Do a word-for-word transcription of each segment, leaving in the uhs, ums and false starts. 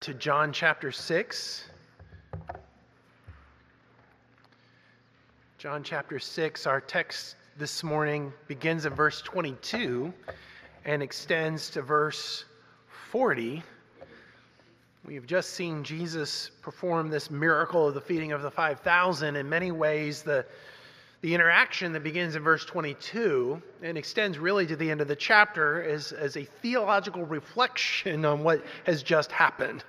to John chapter six. John chapter six, our text this morning begins in verse twenty-two and extends to verse forty. We have just seen Jesus perform this miracle of the feeding of the five thousand. In many ways, the, the interaction that begins in verse twenty-two and extends really to the end of the chapter is as a theological reflection on what has just happened.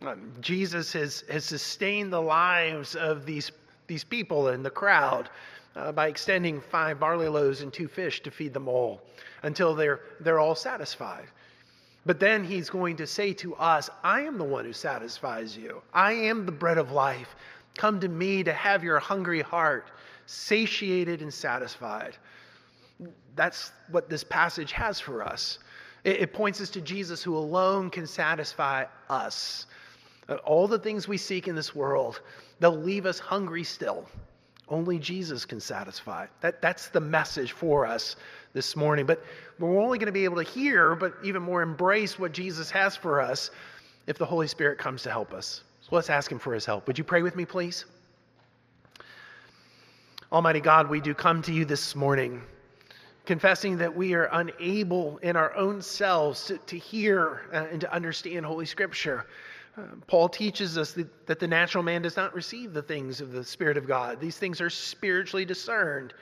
Um, Jesus has, has sustained the lives of these these people and the crowd uh, by extending five barley loaves and two fish to feed them all until they're they're all satisfied. But then he's going to say to us, I am the one who satisfies you. I am the bread of life. Come to me to have your hungry heart satiated and satisfied. That's what this passage has for us. It, it points us to Jesus, who alone can satisfy us. All the things we seek in this world, they'll leave us hungry still. Only Jesus can satisfy. That, that's the message for us this morning. But we're only going to be able to hear, but even more embrace what Jesus has for us if the Holy Spirit comes to help us. So let's ask him for his help. Would you pray with me, please? Almighty God, we do come to you this morning, confessing that we are unable in our own selves to, to hear and to understand Holy Scripture. Paul teaches us that, that the natural man does not receive the things of the Spirit of God. These things are spiritually discerned.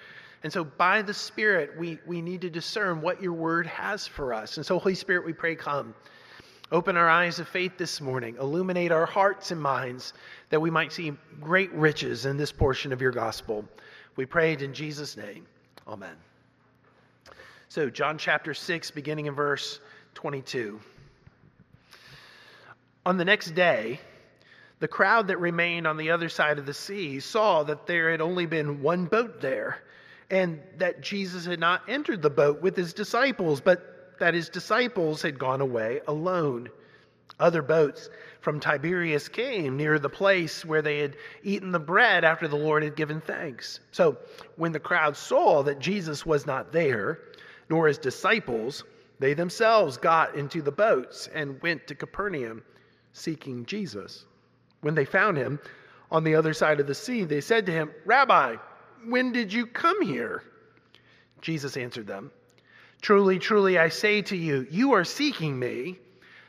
And so by the Spirit, we, we need to discern what your word has for us. And so, Holy Spirit, we pray, come. Open our eyes of faith this morning. Illuminate our hearts and minds that we might see great riches in this portion of your gospel. We pray it in Jesus' name. Amen. So John chapter six, beginning in verse twenty-two. On the next day, the crowd that remained on the other side of the sea saw that there had only been one boat there, and that Jesus had not entered the boat with his disciples, but that his disciples had gone away alone. Other boats from Tiberias came near the place where they had eaten the bread after the Lord had given thanks. So when the crowd saw that Jesus was not there, nor his disciples, they themselves got into the boats and went to Capernaum, seeking Jesus. When they found him on the other side of the sea, they said to him, Rabbi, when did you come here? Jesus answered them, Truly, truly, I say to you, you are seeking me,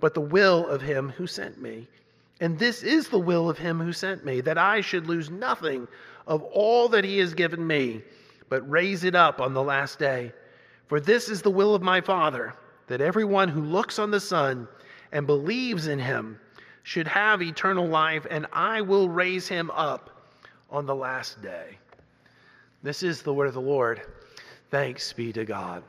but the will of him who sent me. And this is the will of him who sent me, that I should lose nothing of all that he has given me, but raise it up on the last day. For this is the will of my Father, that everyone who looks on the Son and believes in him should have eternal life, and I will raise him up on the last day. This is the word of the Lord. Thanks be to God.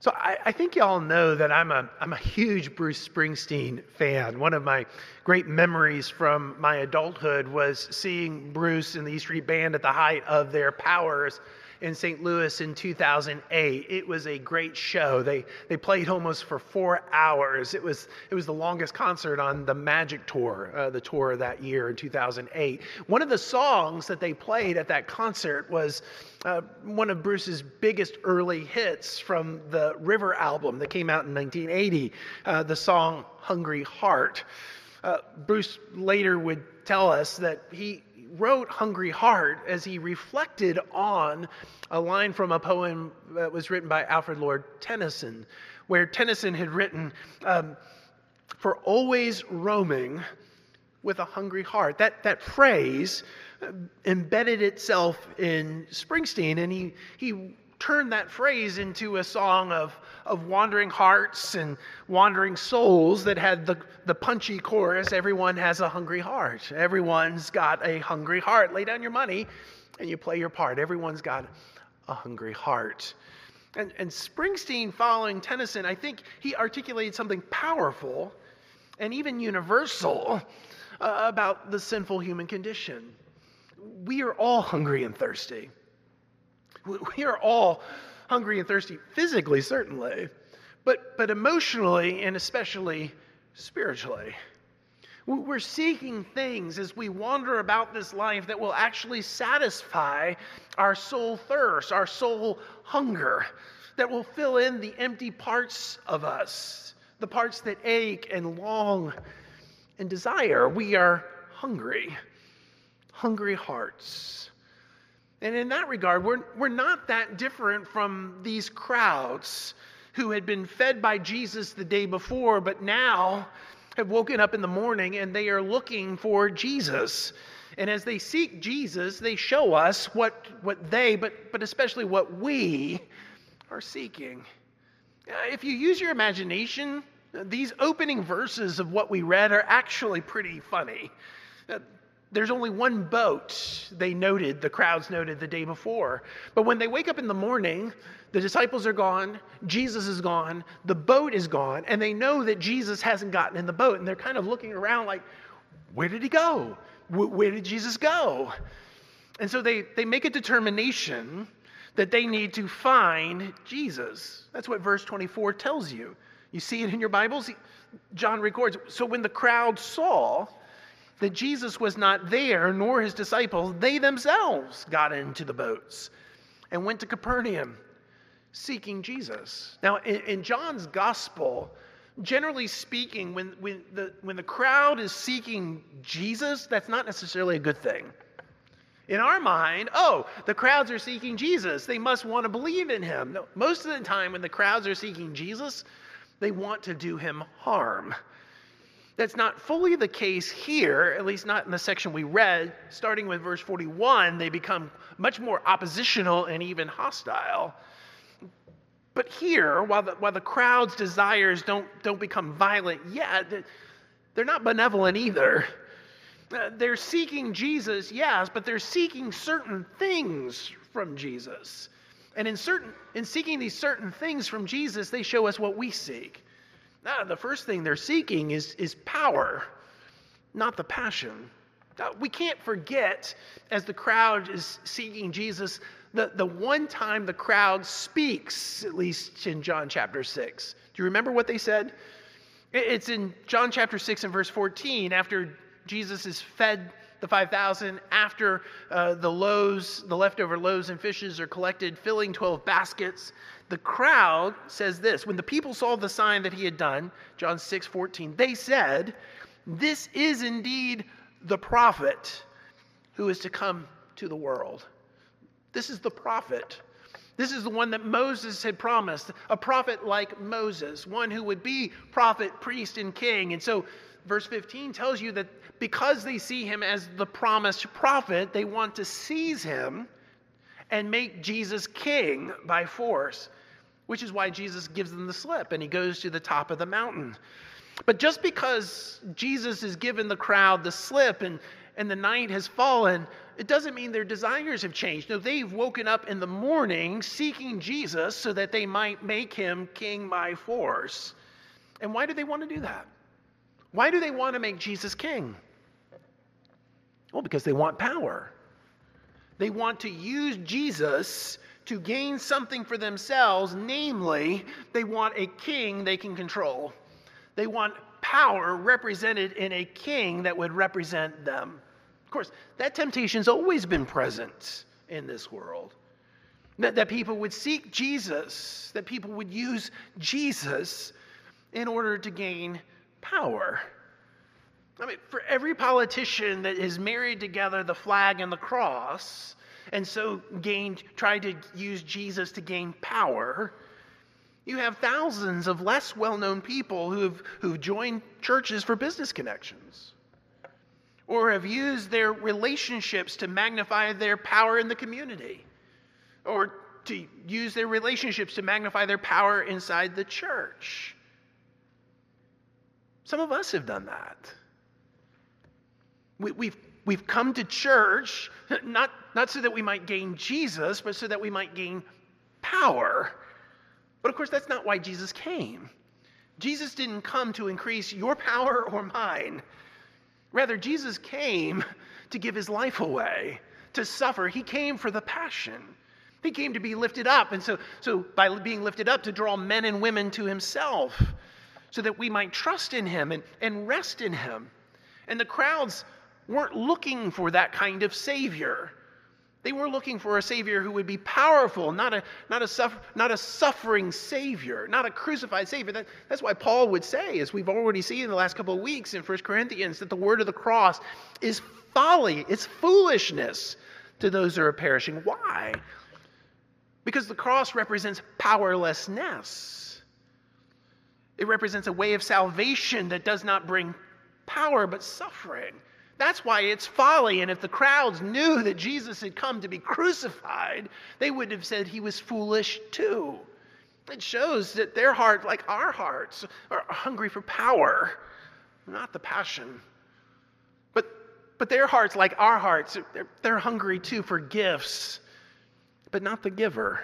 So I, I think y'all know that I'm a I'm a huge Bruce Springsteen fan. One of my great memories from my adulthood was seeing Bruce and the E Street Band at the height of their powers in Saint Louis in two thousand eight. It was a great show. They they played almost for four hours. It was it was the longest concert on the Magic Tour, uh, the tour that year in two thousand eight. One of the songs that they played at that concert was uh, one of Bruce's biggest early hits from the River album that came out in nineteen eighty, uh, the song "Hungry Heart." Uh, Bruce later would tell us that he wrote "Hungry Heart" as he reflected on a line from a poem that was written by Alfred Lord Tennyson, where Tennyson had written, um, "For always roaming with a hungry heart." That that phrase embedded itself in Springsteen, and he he turned that phrase into a song of of wandering hearts and wandering souls that had the, the punchy chorus, "Everyone has a hungry heart. Everyone's got a hungry heart. Lay down your money and you play your part. Everyone's got a hungry heart." And, and Springsteen, following Tennyson, I think he articulated something powerful and even universal uh, about the sinful human condition. We are all hungry and thirsty. We are all hungry and thirsty physically, certainly, but, but emotionally and especially spiritually. We're seeking things as we wander about this life that will actually satisfy our soul thirst, our soul hunger, that will fill in the empty parts of us, the parts that ache and long and desire. We are hungry, hungry hearts. And in that regard, we're, we're not that different from these crowds who had been fed by Jesus the day before, but now have woken up in the morning and they are looking for Jesus. And as they seek Jesus, they show us what, what they, but, but especially what we are seeking. If you use your imagination, these opening verses of what we read are actually pretty funny. There's only one boat, they noted, the crowds noted the day before. But when they wake up in the morning, the disciples are gone, Jesus is gone, the boat is gone, and they know that Jesus hasn't gotten in the boat. And they're kind of looking around like, where did he go? Where did Jesus go? And so they, they make a determination that they need to find Jesus. That's what verse twenty-four tells you. You see it in your Bibles? John records, "So when the crowd saw that Jesus was not there, nor his disciples, they themselves got into the boats and went to Capernaum, seeking Jesus." Now, in, in John's gospel, generally speaking, when, when, the, when the crowd is seeking Jesus, that's not necessarily a good thing. In our mind, oh, the crowds are seeking Jesus, they must want to believe in him. No, most of the time when the crowds are seeking Jesus, they want to do him harm. That's not fully the case here, at least not in the section we read. Starting with verse forty-one, they become much more oppositional and even hostile. But here, while the, while the crowd's desires don't, don't become violent yet, they're not benevolent either. Uh, they're seeking Jesus, yes, but they're seeking certain things from Jesus. And in, certain, in seeking these certain things from Jesus, they show us what we seek. Now, the first thing they're seeking is, is power, not the passion. Now, we can't forget, as the crowd is seeking Jesus, the, the one time the crowd speaks, at least in John chapter six. Do you remember what they said? It's in John chapter six and verse fourteen, after Jesus is fed the five thousand, after uh, the loaves, the leftover loaves and fishes are collected, filling twelve baskets. The crowd says this: "When the people saw the sign that he had done," John six fourteen, "they said, 'This is indeed the prophet who is to come to the world.'" This is the prophet. This is the one that Moses had promised, a prophet like Moses, one who would be prophet, priest, and king. And so verse fifteen tells you that because they see him as the promised prophet, they want to seize him and make Jesus king by force, which is why Jesus gives them the slip and he goes to the top of the mountain. But just because Jesus has given the crowd the slip and, and the night has fallen, it doesn't mean their desires have changed. No, they've woken up in the morning seeking Jesus so that they might make him king by force. And why do they want to do that? Why do they want to make Jesus king? Well, because they want power. They want to use Jesus to gain something for themselves, namely, they want a king they can control. They want power represented in a king that would represent them. Of course, that temptation's always been present in this world. That, that people would seek Jesus, that people would use Jesus in order to gain power. I mean, for every politician that has married together the flag and the cross, and so gained, tried to use Jesus to gain power, you have thousands of less well-known people who've, who've joined churches for business connections, or have used their relationships to magnify their power in the community, or to use their relationships to magnify their power inside the church. Some of us have done that. We, we've, we've come to church not, not so that we might gain Jesus, but so that we might gain power. But of course, that's not why Jesus came. Jesus didn't come to increase your power or mine. Rather, Jesus came to give his life away, to suffer. He came for the passion. He came to be lifted up, and so, so by being lifted up, to draw men and women to himself, so that we might trust in him and, and rest in him. And the crowds weren't looking for that kind of Savior. They were looking for a Savior who would be powerful, not a, not a, suffer, not a suffering Savior, not a crucified Savior. That, that's why Paul would say, as we've already seen in the last couple of weeks in First Corinthians, that the word of the cross is folly, it's foolishness to those who are perishing. Why? Because the cross represents powerlessness. It represents a way of salvation that does not bring power but suffering. That's why it's folly. And if the crowds knew that Jesus had come to be crucified, they would have said he was foolish too. It shows that their heart, like our hearts, are hungry for power, not the passion. But, but their hearts, like our hearts, they're, they're hungry too for gifts, but not the giver.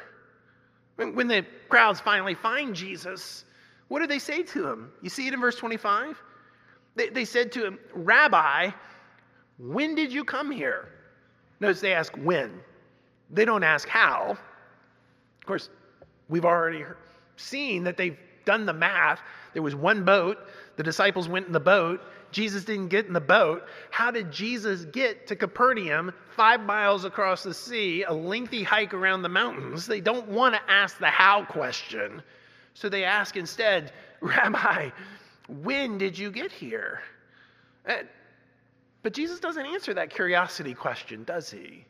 When, when the crowds finally find Jesus, what do they say to him? You see it in verse twenty-five? They, they said to him, "Rabbi, when did you come here?" Notice they ask when. They don't ask how. Of course, we've already seen that they've done the math. There was one boat. The disciples went in the boat. Jesus didn't get in the boat. How did Jesus get to Capernaum, five miles across the sea, a lengthy hike around the mountains? They don't want to ask the how question. So they ask instead, "Rabbi, when did you get here?" But Jesus doesn't answer that curiosity question, does he?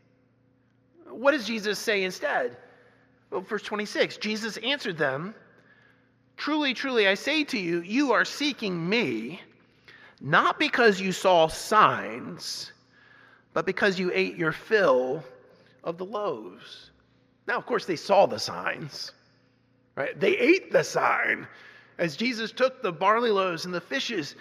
What does Jesus say instead? Well, verse twenty-six, Jesus answered them, "Truly, truly, I say to you, you are seeking me, not because you saw signs, but because you ate your fill of the loaves." Now, of course, they saw the signs, right? They ate the sign. As Jesus took the barley loaves and the fishes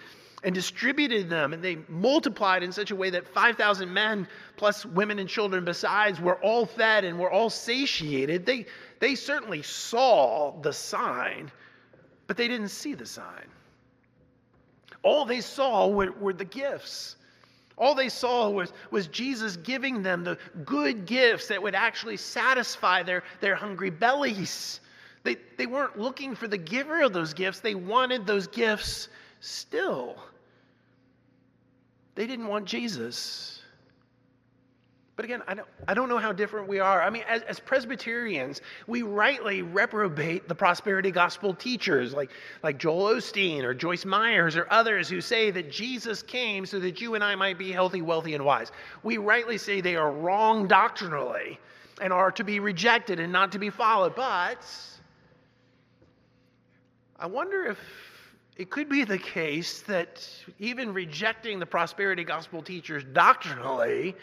and distributed them, and they multiplied in such a way that five thousand men plus women and children besides were all fed and were all satiated, they, they certainly saw the sign, but they didn't see the sign. All they saw were, were the gifts. All they saw was, was Jesus giving them the good gifts that would actually satisfy their, their hungry bellies. They, they weren't looking for the giver of those gifts. They wanted those gifts still. They didn't want Jesus. But again, I don't, I don't know how different we are. I mean, as, as Presbyterians, we rightly reprobate the prosperity gospel teachers like, like Joel Osteen or Joyce Myers or others who say that Jesus came so that you and I might be healthy, wealthy, and wise. We rightly say they are wrong doctrinally and are to be rejected and not to be followed. But I wonder if it could be the case that even rejecting the prosperity gospel teachers doctrinally,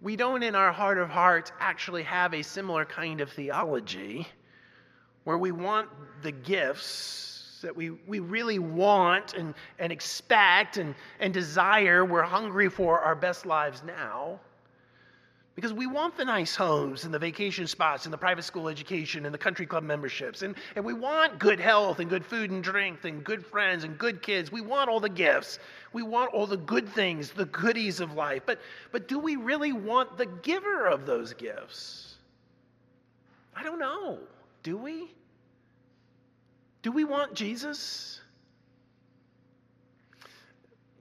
we don't in our heart of hearts actually have a similar kind of theology where we want the gifts that we, we really want and, and expect and, and desire. We're hungry for our best lives now because we want the nice homes and the vacation spots and the private school education and the country club memberships. And, and we want good health and good food and drink and good friends and good kids. We want all the gifts. We want all the good things, the goodies of life. But, but do we really want the giver of those gifts? I don't know. Do we? Do we want Jesus?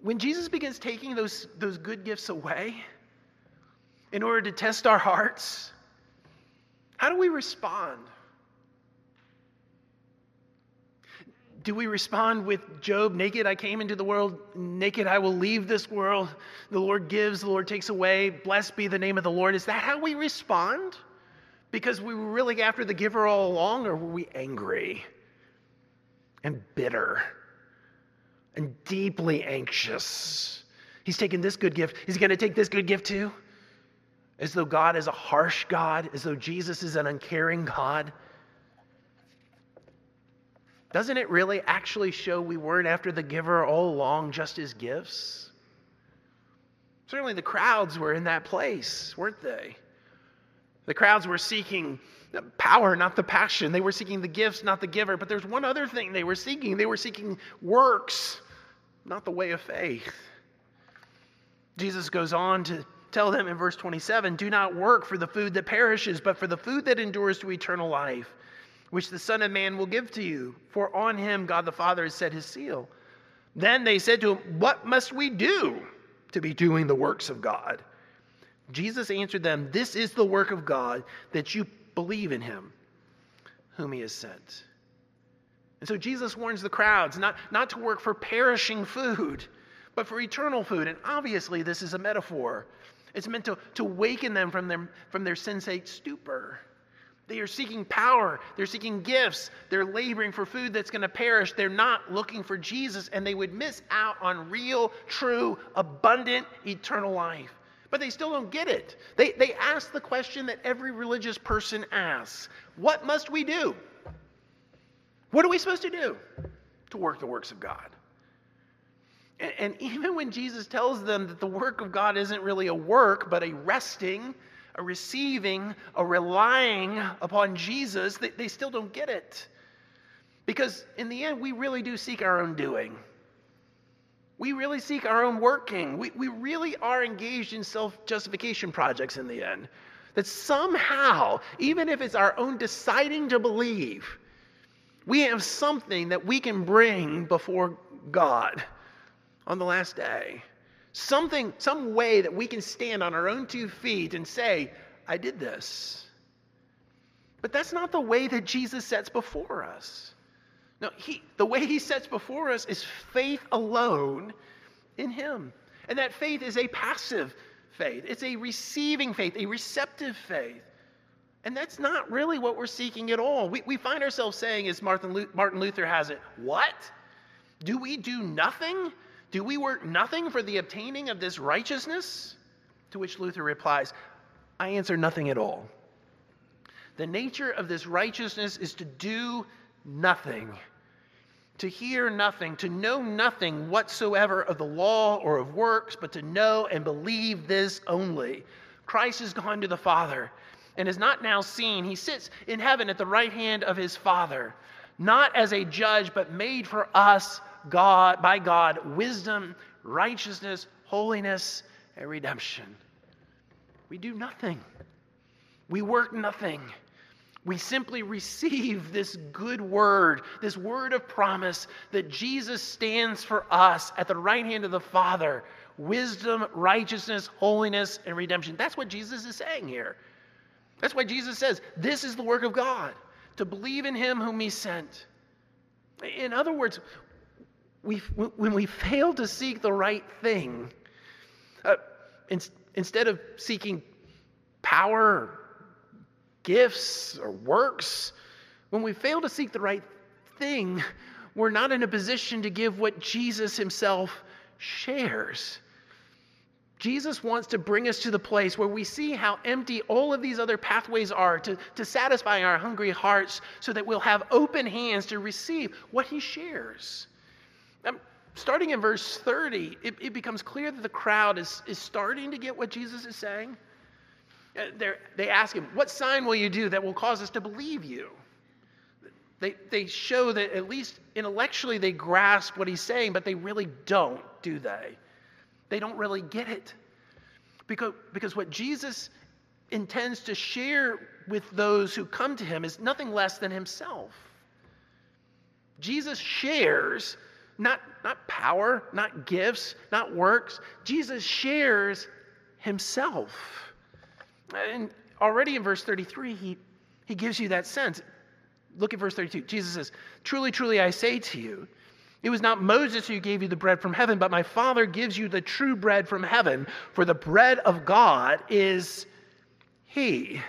When Jesus begins taking those, those good gifts away in order to test our hearts, how do we respond? Do we respond with Job, naked I came into the world, naked I will leave this world, the Lord gives, the Lord takes away, blessed be the name of the Lord? Is that how we respond? Because we were really after the giver all along, or were we angry and bitter and deeply anxious? He's taken this good gift. Is he going to take this good gift too? As though God is a harsh God, as though Jesus is an uncaring God. Doesn't it really actually show we weren't after the giver all along, just his gifts? Certainly the crowds were in that place, weren't they? The crowds were seeking power, not the passion. They were seeking the gifts, not the giver. But there's one other thing they were seeking. They were seeking works, not the way of faith. Jesus goes on to tell them in verse twenty-seven, do not work for the food that perishes, but for the food that endures to eternal life, which the Son of Man will give to you. For on him God the Father has set his seal. Then they said to him, what must we do to be doing the works of God? Jesus answered them, this is the work of God, that you believe in him whom he has sent. And so Jesus warns the crowds not, not to work for perishing food, but for eternal food. And obviously this is a metaphor. It's meant to, to waken them from their, from their sensate stupor. They are seeking power. They're seeking gifts. They're laboring for food that's going to perish. They're not looking for Jesus, and they would miss out on real, true, abundant, eternal life. But they still don't get it. They, they ask the question that every religious person asks. What must we do? What are we supposed to do to work the works of God? And, and even when Jesus tells them that the work of God isn't really a work, but a resting, a receiving, a relying upon Jesus, they, they still don't get it. Because in the end, we really do seek our own doing. We really seek our own working. We, we really are engaged in self-justification projects in the end. That somehow, even if it's our own deciding to believe, we have something that we can bring before God on the last day. Something, some way that we can stand on our own two feet and say, I did this. But that's not the way that Jesus sets before us. No, he, the way he sets before us is faith alone in him. And that faith is a passive faith. It's a receiving faith, a receptive faith. And that's not really what we're seeking at all. We, we find ourselves saying, as Martin, Martin Luther has it, what? Do we do nothing? Do we work nothing for the obtaining of this righteousness? To which Luther replies, I answer nothing at all. The nature of this righteousness is to do nothing, to hear nothing, to know nothing whatsoever of the law or of works, but to know and believe this only. Christ has gone to the Father and is not now seen. He sits in heaven at the right hand of his Father, not as a judge, but made for us God, by God, wisdom, righteousness, holiness, and redemption. We do nothing. We work nothing. We simply receive this good word, this word of promise that Jesus stands for us at the right hand of the Father. Wisdom, righteousness, holiness, and redemption. That's what Jesus is saying here. That's why Jesus says, this is the work of God, to believe in him whom he sent. In other words, We, when we fail to seek the right thing, uh, in, instead of seeking power, gifts, or works, when we fail to seek the right thing, we're not in a position to give what Jesus himself shares. Jesus wants to bring us to the place where we see how empty all of these other pathways are to, to satisfy our hungry hearts so that we'll have open hands to receive what he shares. Um, starting in verse thirty, it, it becomes clear that the crowd is, is starting to get what Jesus is saying. Uh, they ask him, what sign will you do that will cause us to believe you? They, they show that at least intellectually they grasp what he's saying, but they really don't, do they? They don't really get it. Because, because what Jesus intends to share with those who come to him is nothing less than himself. Jesus shares not, not power, not gifts, not works. Jesus shares himself. And already in verse thirty-three, he, he gives you that sense. Look at verse thirty-two. Jesus says, "Truly, truly, I say to you, it was not Moses who gave you the bread from heaven, but my Father gives you the true bread from heaven, for the bread of God is he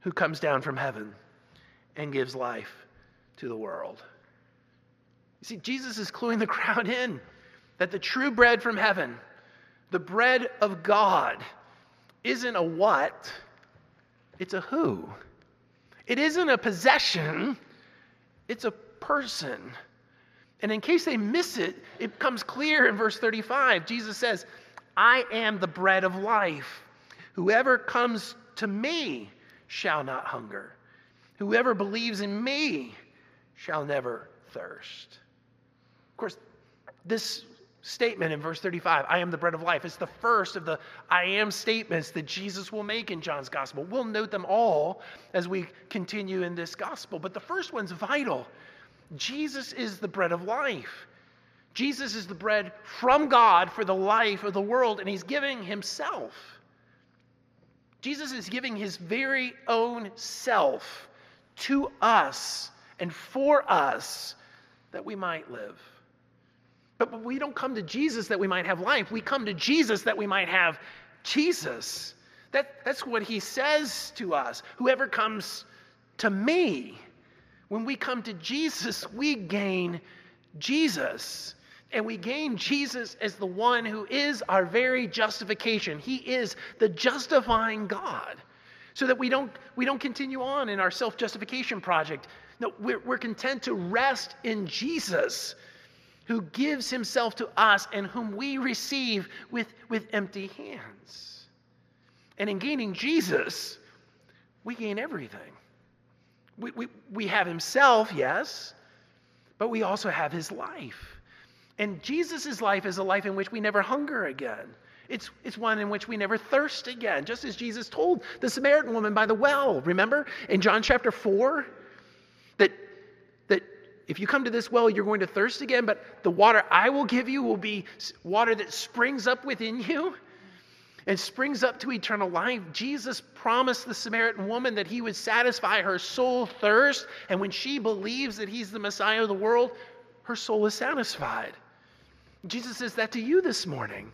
who comes down from heaven and gives life to the world." You see, Jesus is cluing the crowd in that the true bread from heaven, the bread of God, isn't a what, it's a who. It isn't a possession, it's a person. And in case they miss it, it becomes clear in verse thirty-five. Jesus says, "I am the bread of life. Whoever comes to me shall not hunger. Whoever believes in me shall never thirst." Of course, this statement in verse thirty-five, "I am the bread of life," is the first of the I am statements that Jesus will make in John's gospel. We'll note them all as we continue in this gospel, but the first one's vital. Jesus is the bread of life. Jesus is the bread from God for the life of the world, and he's giving himself. Jesus is giving his very own self to us and for us that we might live. But we don't come to Jesus that we might have life. We come to Jesus that we might have Jesus. That, that's what he says to us. Whoever comes to me, when we come to Jesus, we gain Jesus. And we gain Jesus as the one who is our very justification. He is the justifying God. So that we don't, we don't continue on in our self-justification project. No, we're, we're content to rest in Jesus, who gives himself to us and whom we receive with, with empty hands. And in gaining Jesus, we gain everything. We, we, we have himself, yes, but we also have his life. And Jesus' life is a life in which we never hunger again. It's, it's one in which we never thirst again, just as Jesus told the Samaritan woman by the well, remember? In John chapter four, that if you come to this well, you're going to thirst again, but the water I will give you will be water that springs up within you and springs up to eternal life. Jesus promised the Samaritan woman that he would satisfy her soul thirst, and when she believes that he's the Messiah of the world, her soul is satisfied. Jesus says that to you this morning,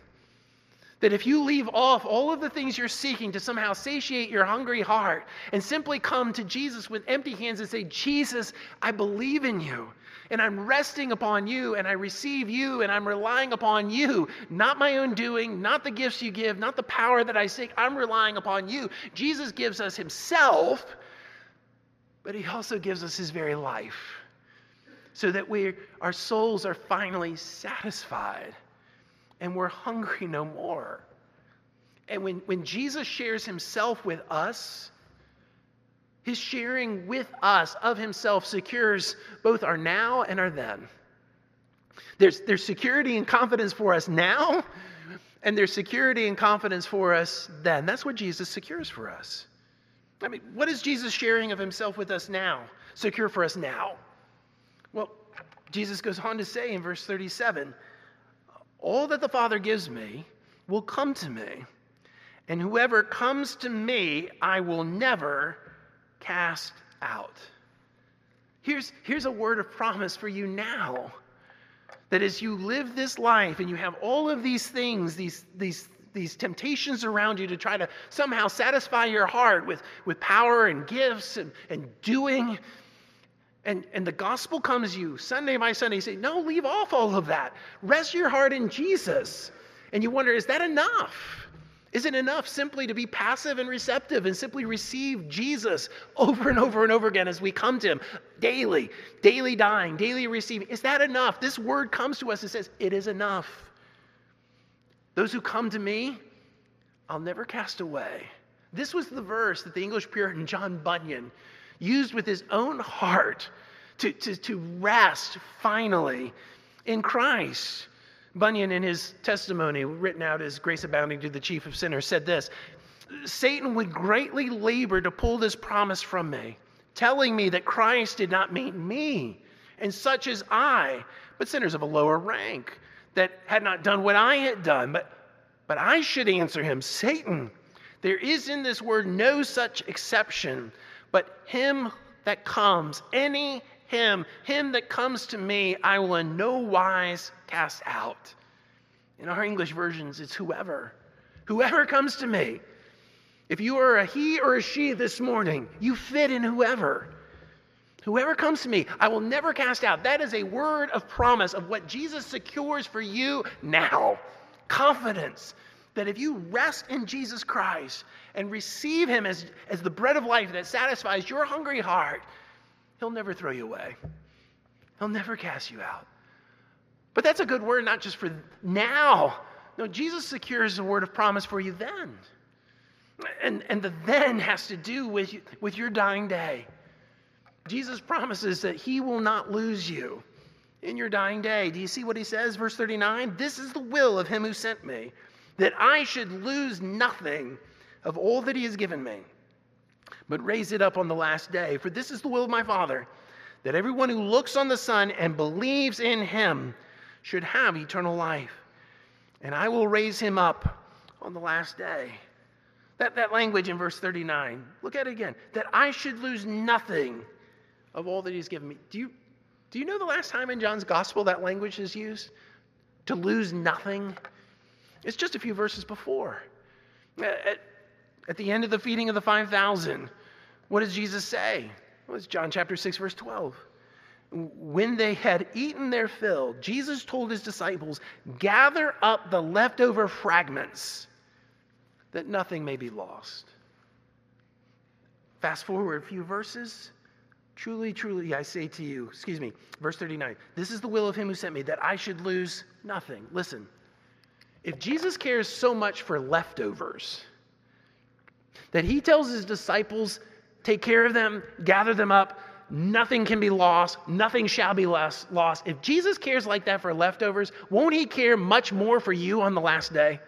that if you leave off all of the things you're seeking to somehow satiate your hungry heart and simply come to Jesus with empty hands and say, "Jesus, I believe in you, and I'm resting upon you, and I receive you, and I'm relying upon you, not my own doing, not the gifts you give, not the power that I seek, I'm relying upon you." Jesus gives us himself, but he also gives us his very life so that we, our souls are finally satisfied. And we're hungry no more. And when, when Jesus shares himself with us, his sharing with us of himself secures both our now and our then. There's, there's security and confidence for us now, and there's security and confidence for us then. That's what Jesus secures for us. I mean, what is Jesus sharing of himself with us now, secure for us now? Well, Jesus goes on to say in verse thirty-seven, "All that the Father gives me will come to me, and whoever comes to me, I will never cast out." Here's, here's a word of promise for you now, that as you live this life and you have all of these things, these, these, these temptations around you to try to somehow satisfy your heart with, with power and gifts and, and doing, And, and the gospel comes to you Sunday by Sunday. You say, "No, leave off all of that. Rest your heart in Jesus." And you wonder, is that enough? Is it enough simply to be passive and receptive and simply receive Jesus over and over and over again as we come to him daily, daily dying, daily receiving? Is that enough? This word comes to us and says, it is enough. Those who come to me, I'll never cast away. This was the verse that the English Puritan John Bunyan used with his own heart to, to, to rest finally in Christ. Bunyan, in his testimony written out as Grace Abounding to the Chief of Sinners, said this: Satan would greatly labor to pull this promise from me, telling me that Christ did not mean me, and such as I, but sinners of a lower rank, that had not done what I had done, but, but I should answer him, Satan, there is in this word no such exception, but him that comes, any him, him that comes to me, I will in no wise cast out. In our English versions, it's whoever. Whoever comes to me. If you are a he or a she this morning, you fit in whoever. Whoever comes to me, I will never cast out. That is a word of promise of what Jesus secures for you now. Confidence that if you rest in Jesus Christ and receive him as, as the bread of life that satisfies your hungry heart, he'll never throw you away. He'll never cast you out. But that's a good word not just for now. No, Jesus secures the word of promise for you then. And, and the then has to do with, you, with your dying day. Jesus promises that he will not lose you in your dying day. Do you see what he says? Verse thirty-nine, this is the will of him who sent me, that I should lose nothing of all that he has given me, but raise it up on the last day. For this is the will of my Father, that everyone who looks on the Son and believes in him should have eternal life. And I will raise him up on the last day. That, that language in verse thirty-nine, look at it again. That I should lose nothing of all that he's given me. Do you, do you know the last time in John's gospel that language is used? To lose nothing? It's just a few verses before. At, at the end of the feeding of the five thousand, what does Jesus say? Well, it's John chapter six, verse twelve. When they had eaten their fill, Jesus told his disciples, gather up the leftover fragments that nothing may be lost. Fast forward a few verses. Truly, truly, I say to you, excuse me, verse thirty-nine, this is the will of him who sent me, that I should lose nothing. Listen, if Jesus cares so much for leftovers, that he tells his disciples, take care of them, gather them up, nothing can be lost, nothing shall be lost. If Jesus cares like that for leftovers, won't he care much more for you on the last day?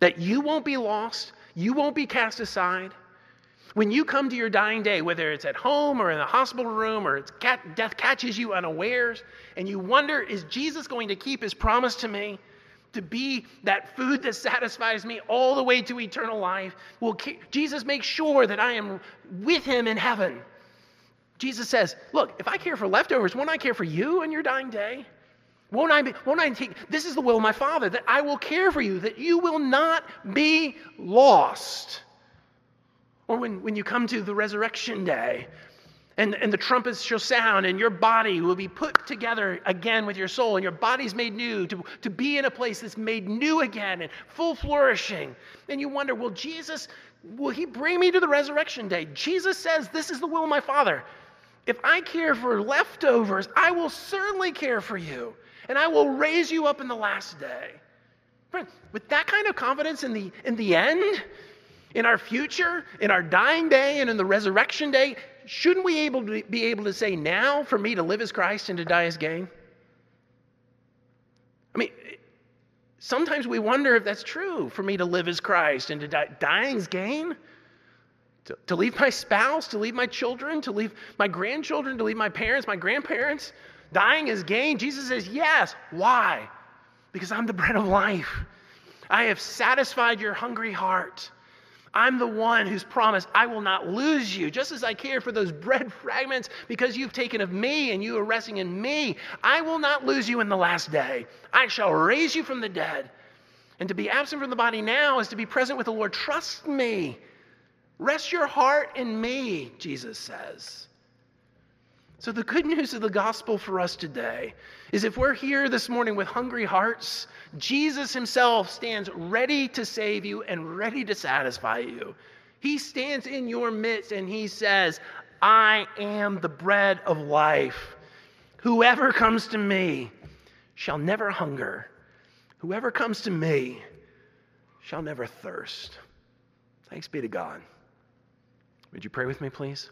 That you won't be lost, you won't be cast aside. When you come to your dying day, whether it's at home or in a hospital room or it's cat, death catches you unawares, and you wonder, is Jesus going to keep his promise to me? To be that food that satisfies me all the way to eternal life. Will Jesus make sure that I am with him in heaven? Jesus says, look, if I care for leftovers, won't I care for you on your dying day? Won't I be, won't I take, this is the will of my Father, that I will care for you, that you will not be lost. Or when, when you come to the resurrection day, And, and the trumpets shall sound, and your body will be put together again with your soul, and your body's made new to, to be in a place that's made new again and full flourishing. And you wonder, will Jesus, will he bring me to the resurrection day? Jesus says, this is the will of my Father. If I care for leftovers, I will certainly care for you, and I will raise you up in the last day. Friends, with that kind of confidence in the, in the end, in our future, in our dying day, and in the resurrection day, shouldn't we able to be able to say now, for me to live as Christ and to die as gain? I mean, sometimes we wonder if that's true, for me to live as Christ and to die. Dying is gain? To, to leave my spouse, to leave my children, to leave my grandchildren, to leave my parents, my grandparents? Dying is gain? Jesus says, yes. Why? Because I'm the bread of life. I have satisfied your hungry heart. I'm the one who's promised I will not lose you, just as I care for those bread fragments because you've taken of me and you are resting in me. I will not lose you in the last day. I shall raise you from the dead. And to be absent from the body now is to be present with the Lord. Trust me. Rest your heart in me, Jesus says. So the good news of the gospel for us today is if we're here this morning with hungry hearts, Jesus himself stands ready to save you and ready to satisfy you. He stands in your midst and he says, I am the bread of life. Whoever comes to me shall never hunger. Whoever comes to me shall never thirst. Thanks be to God. Would you pray with me, please?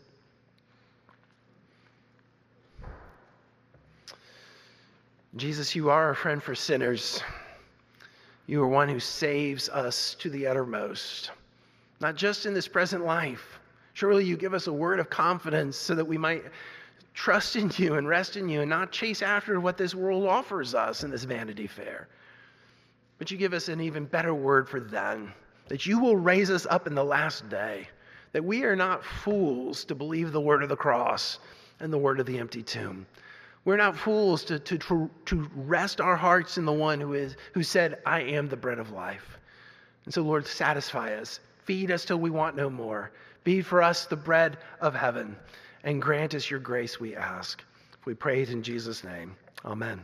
Jesus, you are a friend for sinners. You are one who saves us to the uttermost. not just in this present life. Surely you give us a word of confidence so that we might trust in you and rest in you and not chase after what this world offers us in this Vanity Fair. But you give us an even better word for then, that you will raise us up in the last day, that we are not fools to believe the word of the cross and the word of the empty tomb. We're not fools to, to, to, to rest our hearts in the one who is who said, I am the bread of life. And so, Lord, satisfy us. Feed us till we want no more. Be for us the bread of heaven. And grant us your grace, we ask. We pray it in Jesus' name. Amen.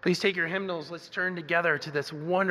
Please take your hymnals. Let's turn together to this wonderful